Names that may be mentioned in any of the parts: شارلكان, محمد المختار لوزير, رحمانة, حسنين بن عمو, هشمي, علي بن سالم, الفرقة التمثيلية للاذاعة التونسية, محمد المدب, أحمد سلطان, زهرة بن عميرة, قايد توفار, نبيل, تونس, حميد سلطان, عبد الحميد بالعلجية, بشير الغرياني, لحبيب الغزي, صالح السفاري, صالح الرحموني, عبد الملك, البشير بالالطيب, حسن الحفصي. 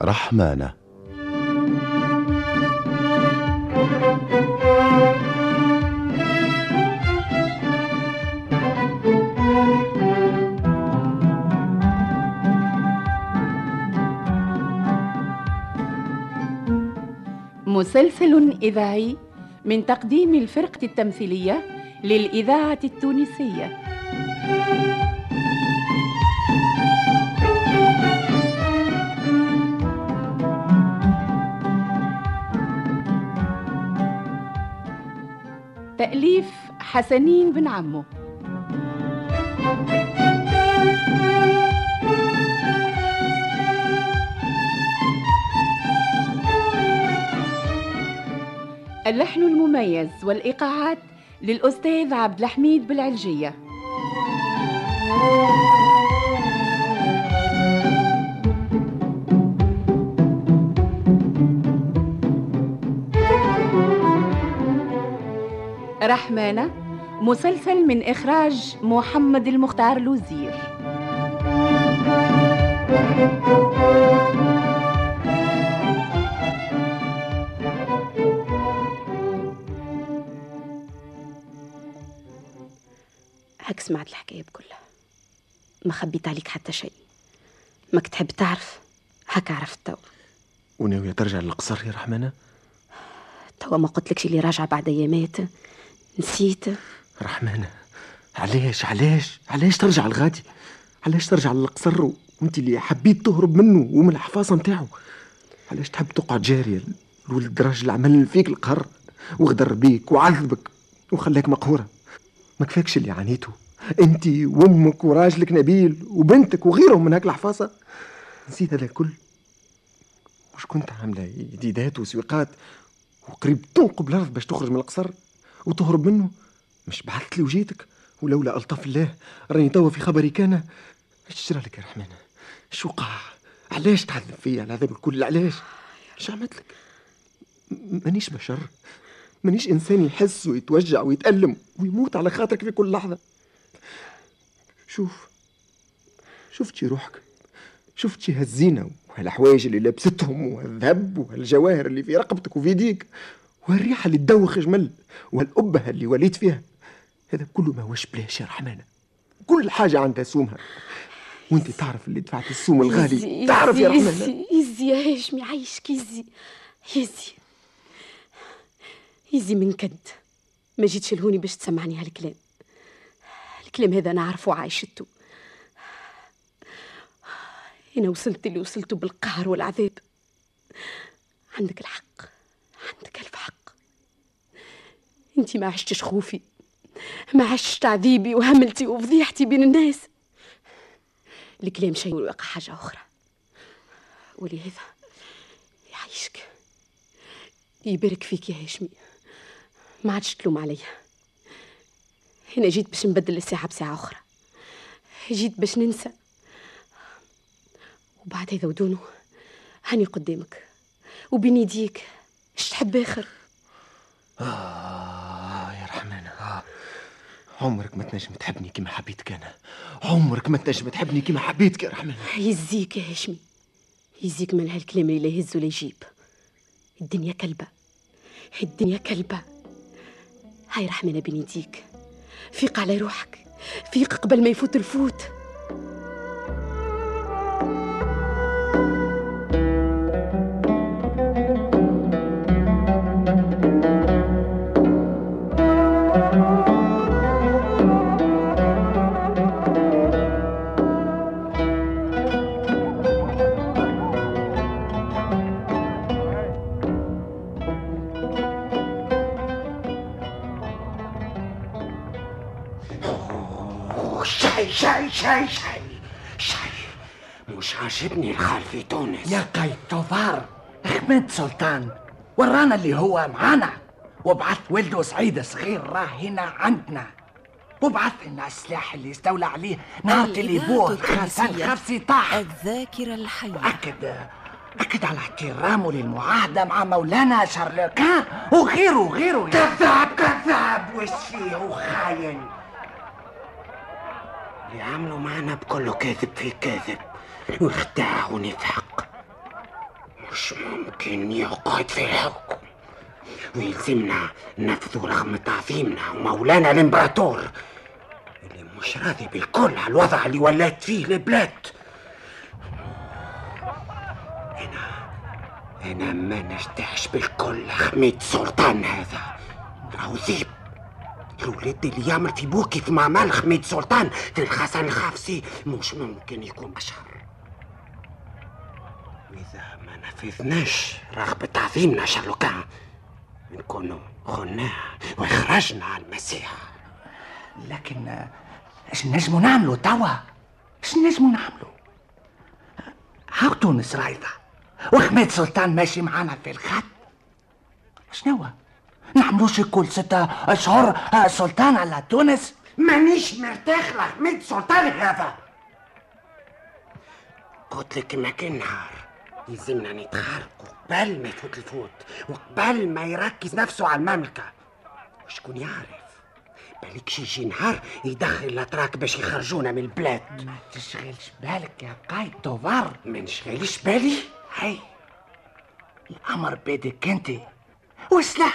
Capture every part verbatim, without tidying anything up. رحمانة. مسلسل إذاعي من تقديم الفرقة التمثيلية للإذاعة التونسية. تأليف حسنين بن عمو. اللحن المميز والإيقاعات للأستاذ عبد الحميد بالعلجية. رحمانة مسلسل من إخراج محمد المختار لوزير. هك سمعت الحكاية بكلها، ما خبيت عليك حتى شيء. ماك تحب تعرف، هك عرفت توا. وناوية ترجع للقصر يا رحمانة؟ توا ما قلتلكش اللي راجعة بعد أيامات؟ نسيت رحمانة. علاش علاش علاش ترجع لغادي؟ علاش ترجع للقصر وانت اللي حبيت تهرب منه ومن الحفاصة متاعه؟ علاش تحب تقعد جارية الولد راجل عمل فيك القهر وغدر بيك وعذبك وخلاك مقهورة؟ ما كفاكش اللي عانيته انت وامك وراجلك نبيل وبنتك وغيرهم من هاك الحفاصة؟ نسيت هذا الكل؟ واش كنت عاملة يديدات وسويقات وقريب تنقب الارض باش تخرج من القصر وتهرب منه؟ مش بعثت لي وجيتك؟ ولولا ألطف الله راني توا في خبري كان. ايش صار لك يا رحمانة؟ شو وقع؟ علاش تعذب فيا العذاب الكل؟ علاش؟ اش عملت لك؟ مانيش بشر، مانيش انسان يحس ويتوجع ويتألم ويموت على خاطرك في كل لحظة. شوف شفت شي روحك، شفت شي هالزينة وهالحوايج اللي لابستهم وهالذهب وهالجواهر اللي في رقبتك وفي يديك والريحة اللي تدوخ جمل والأبهة اللي وليت فيها، هذا كله ما هوش بلاش يا رحمانة. كل حاجة عندها سومها، وانت تعرف اللي دفعت السوم الغالي. يزي تعرف يزي يا رحمانة. يزي يا هشمي، عايشك يزي يزي يزي من كد. ما جيتش لهوني باش تسمعني هالكلام. الكلام هذا أنا عارفه وعايشته. أنا وصلت اللي وصلته بالقهر والعذاب. عندك الحق، عندك ألف حق. انتي ما عشتش خوفي، ما عشتش تعذيبي وهملتي وفضيحتي بين الناس. الكلام شيء والواقع حاجة أخرى، ولهذا يعيشك يبارك فيك يا هشمي. ما عادش تلوم عليا. هنا جيت باش نبدل الساعة بساعة أخرى، جيت باش ننسى، وبعد هذا ودونه هاني قدامك وبين يديك. اش تحب آخر؟ آه يا رحمانة، آه. عمرك ما تنجم تحبني كما حبيتك أنا، عمرك ما تنجم تحبني كما حبيتك يا رحمانة. يزيك يا هشمي، يزيك من هالكلام اللي لا يهز ولا يجيب. الدنيا كلبة، الدنيا كلبة. هاي رحمانة بين يديك، فيق على روحك، فيق قبل ما يفوت الفوت. مش عاجبني الحال في تونس يا قيطوفار. أحمد سلطان ورانا اللي هو معانا، وبعث ولده سعيد الصغير راه هنا عندنا، وبعث لنا السلاح اللي استولى عليه نعطي اللي بوه حسن الحفصي طاح الذاكرة الحية، وأكد أكد على احترامه للمعاهدة مع مولانا شارلكان وغيره وغيره. كذاب كذاب، وش فيه وخاين اللي عملوا معنا بكله كاذب في كاذب وخداع ونفحق. مش ممكن يقعد في الحكم ويلزمنا ننفذوا رغم تعظيمنا ومولانا الامبراطور اللي مش راضي بالكل على الوضع اللي ولات فيه البلاد. انا انا ما نرتاحش بالكل. حميد سلطان هذا راهو ذيب. الولد اللي يعمل في بوه كيف ما عمل حميد سلطان في الحسن الحفصي مش ممكن يكون اشهر. واذا ما نفذناش رغبة تعظيمنا شارلكان نكونوا خناه وخرجنا على المسيح. لكن اش نجمو نعملو توا؟ اش نجمو نعملو؟ هاو تونس رايضة وحميد سلطان ماشي معانا في الخط. شنو نعملوش كل ستة اشهر سلطان على تونس؟ مانيش مرتاح لحميد سلطان هذا. قلتلك ما كان نهار يلزمنا نتخارقوا قبل ما يفوت الفوت وقبل ما يركز نفسه على المملكة. وشكون يعرف بالك يجي نهار يدخل الاتراك باش يخرجونا من البلاد. ما تشغلش بالك يا قايد توفر. ما نشغلش بالي؟ هاي الأمر بيدك انت. وسلاح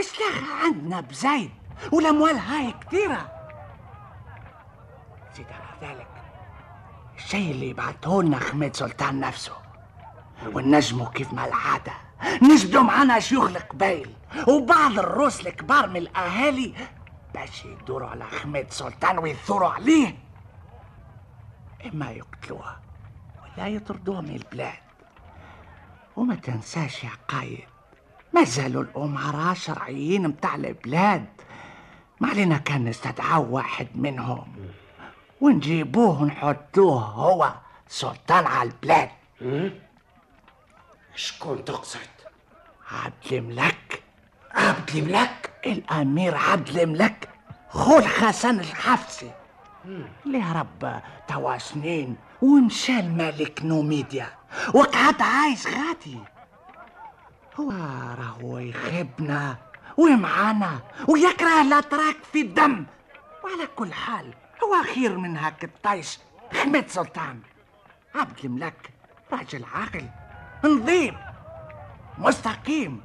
سلاح عندنا بزايد والأموال هاي كثيرة. زيد على ذلك الشيء اللي بعتهولنا حميد سلطان نفسه، ونجموا كيف ما العادة نجبدوا معانا شيوخ القبايل وبعض الروس الكبار من الأهالي باش يدوروا على حميد سلطان ويثوروا عليه. إما يقتلوه ولا يطردوه من البلاد. وما تنساش يا قايد مازالوا الأمراء شرعيين متاع البلاد. ما علينا كان نستدعوا واحد منهم ونجيبوه ونحطوه هو سلطان على البلاد. شكون تقصد؟ عبد الملك. عبد الملك؟ الأمير عبد الملك خو حسن الحفصي اللي هرب توا سنين ومشى الملك نوميديا وقعد عايش غادي. هو راهو يخبنا ومعانا ويكره الأتراك في الدم، وعلى كل حال هو خير من هاك الطيش حميد سلطان. عبد الملك راجل عاقل نظيف مستقيم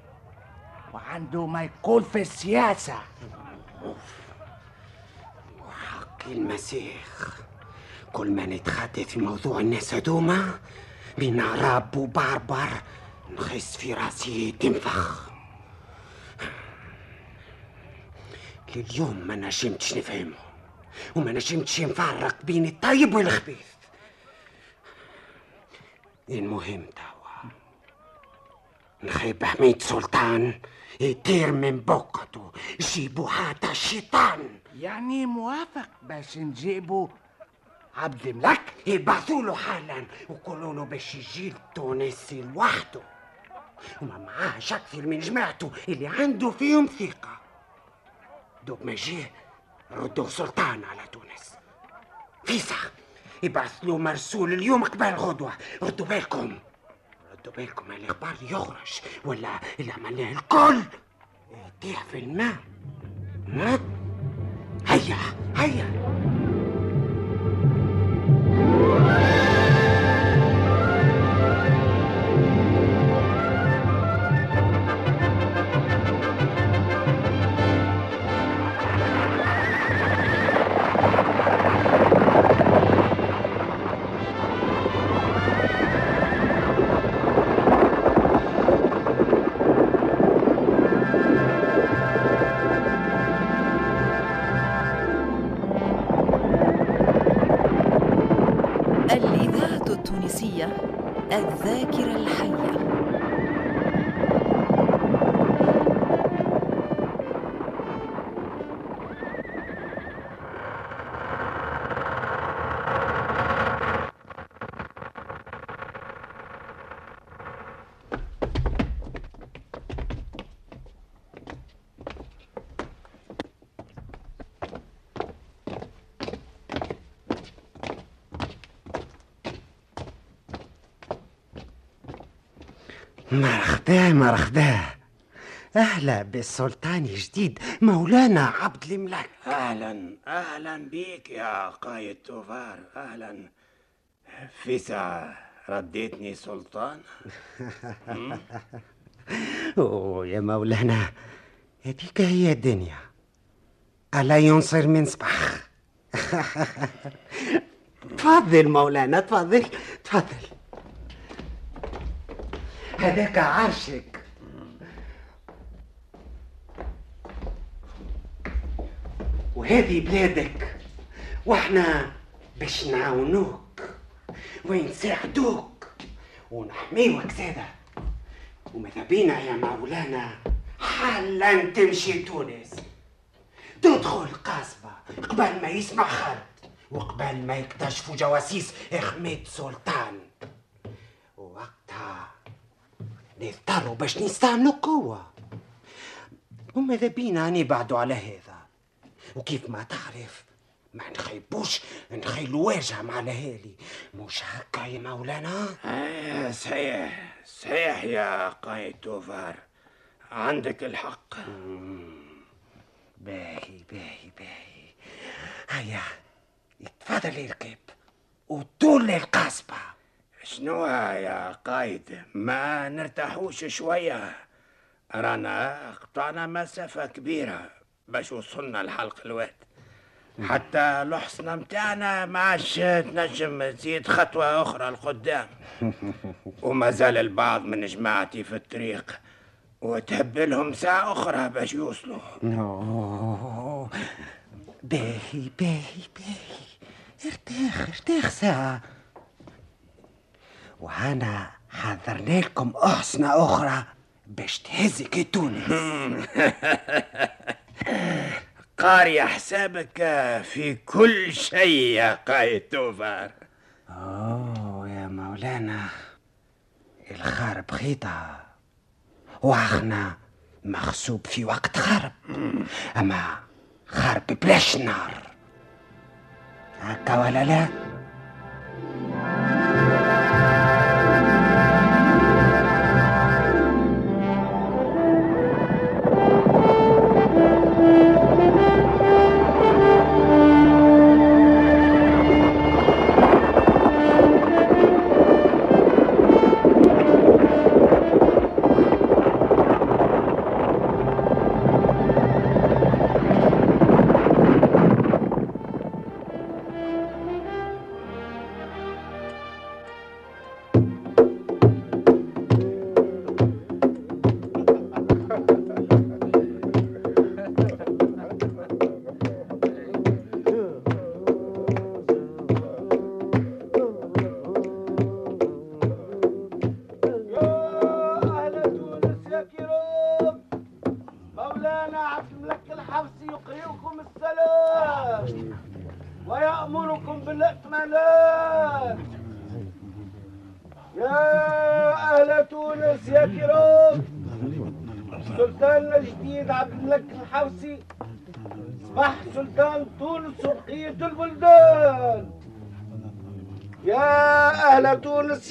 وعنده ما يقول في السياسة. وحق المسيخ كل ما نتخطى في موضوع الناس هذوما من عرب وبربر نخس في راسي تنفخ. لليوم ما نجمتش نفهمه وما نجمتش نفرق بين الطيب والخبيث. المهم توا نخيب حميد سلطان يطير من بقته. جيبوا حتى الشيطان. يعني موافق باش نجيبوا عبد الملك؟ يبعثوا له حالا وقولوا له باش يجي التونسي لوحده وما معاهش اكثر من جماعته اللي عنده فيهم ثقه. دوب ما جيه ردوا سلطان على تونس. فيسع يبعث له مرسول اليوم قبل غدوه. ردوا بالكم ردوا بالكم الاخبار يخرج ولا اللي عملناه الكل يطيح في الماء. ها هيا هيا. الذاكرة الحية. مرحبا مرحبا، أهلا بالسلطان الجديد مولانا عبد الملك. أهلا أهلا بيك يا قايد توفار، أهلا. في ساعة رديتني سلطان؟ أوه يا مولانا، هذيك هي الدنيا، ألا ينصر من صبح. تفضل مولانا، تفضل تفضل، هذاك عرشك. وهذه بلادك، واحنا باش نعاونوك ونساعدوك ونحميوك زاده. وماذا بينا يا مولانا حالا تمشي تونس، تدخل قصبة قبل ما يسمع حد وقبل ما يكتشفوا جواسيس حميد سلطان، ووقتها نضطروا باش نستعملوا قوة. وماذا بينا نبعدوا على هذا، وكيف ما تعرف ما نخيبوش نخيلوا واجهة مع الأهالي، مش هكا يا مولانا؟ ايه صحيح صحيح يا قايد توفار، عندك الحق. باهي باهي باهي، هيا اتفضل الركب وطول القصبة. شنو يا قايد، ما نرتاحوش شوية؟ رانا قطعنا مسافة كبيرة باش وصلنا لحلق الواد، حتى لحصنا متاعنا ما عادش تنجم تزيد خطوة أخرى لقدام. وما زال البعض من جماعتي في الطريق، وتهبلهم ساعة أخرى باش يوصلوا. باهي باهي باهي، ارتاح ارتاح ساعة، وأنا حضرنا لكم أحصنة أخرى باش تهزك تونس. قاري حسابك في كل شيء يا قايد توفار. أوه يا مولانا، الخارب خيطة واحنا مغصوب في وقت خرب، أما خرب بلاش نار، هكا ولا لا؟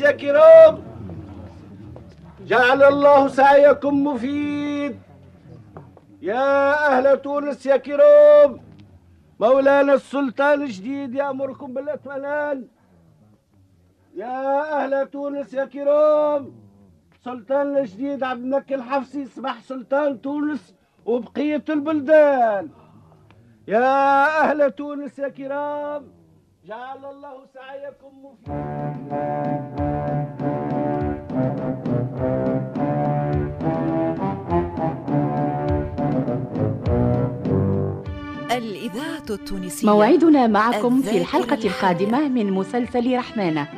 يا كرام، جعل الله سعيكم مفيد. يا أهل تونس يا كرام، مولانا السلطان الجديد يأمركم بالإطمئنان. يا أهل تونس يا كرام، سلطان الجديد عبد الملك الحفصي أصبح سلطان تونس وبقية البلدان. يا أهل تونس يا كرام، جعل الله سعيكم مفيد. الإذاعة التونسية، موعدنا معكم في الحلقة القادمة من مسلسل رحمانة.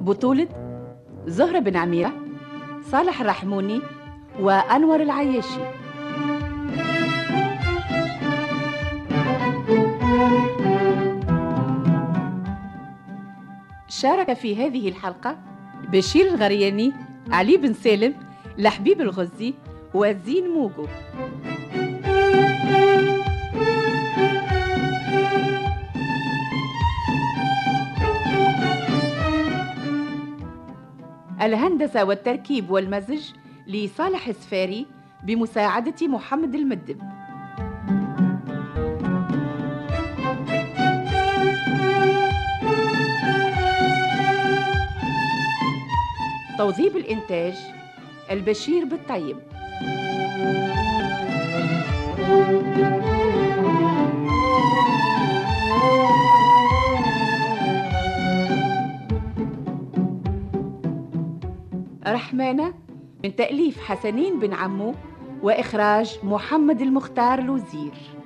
بطولة زهرة بن عميرة، صالح الرحموني، وأنور العياشي. شارك في هذه الحلقة بشير الغرياني، علي بن سالم، لحبيب الغزي، وزين موجو. الهندسة والتركيب والمزج لصالح السفاري بمساعدة محمد المدب. توظيف الإنتاج البشير بالالطيب. رحمانة من تأليف حسنين بن عمو وإخراج محمد المختار لوزير.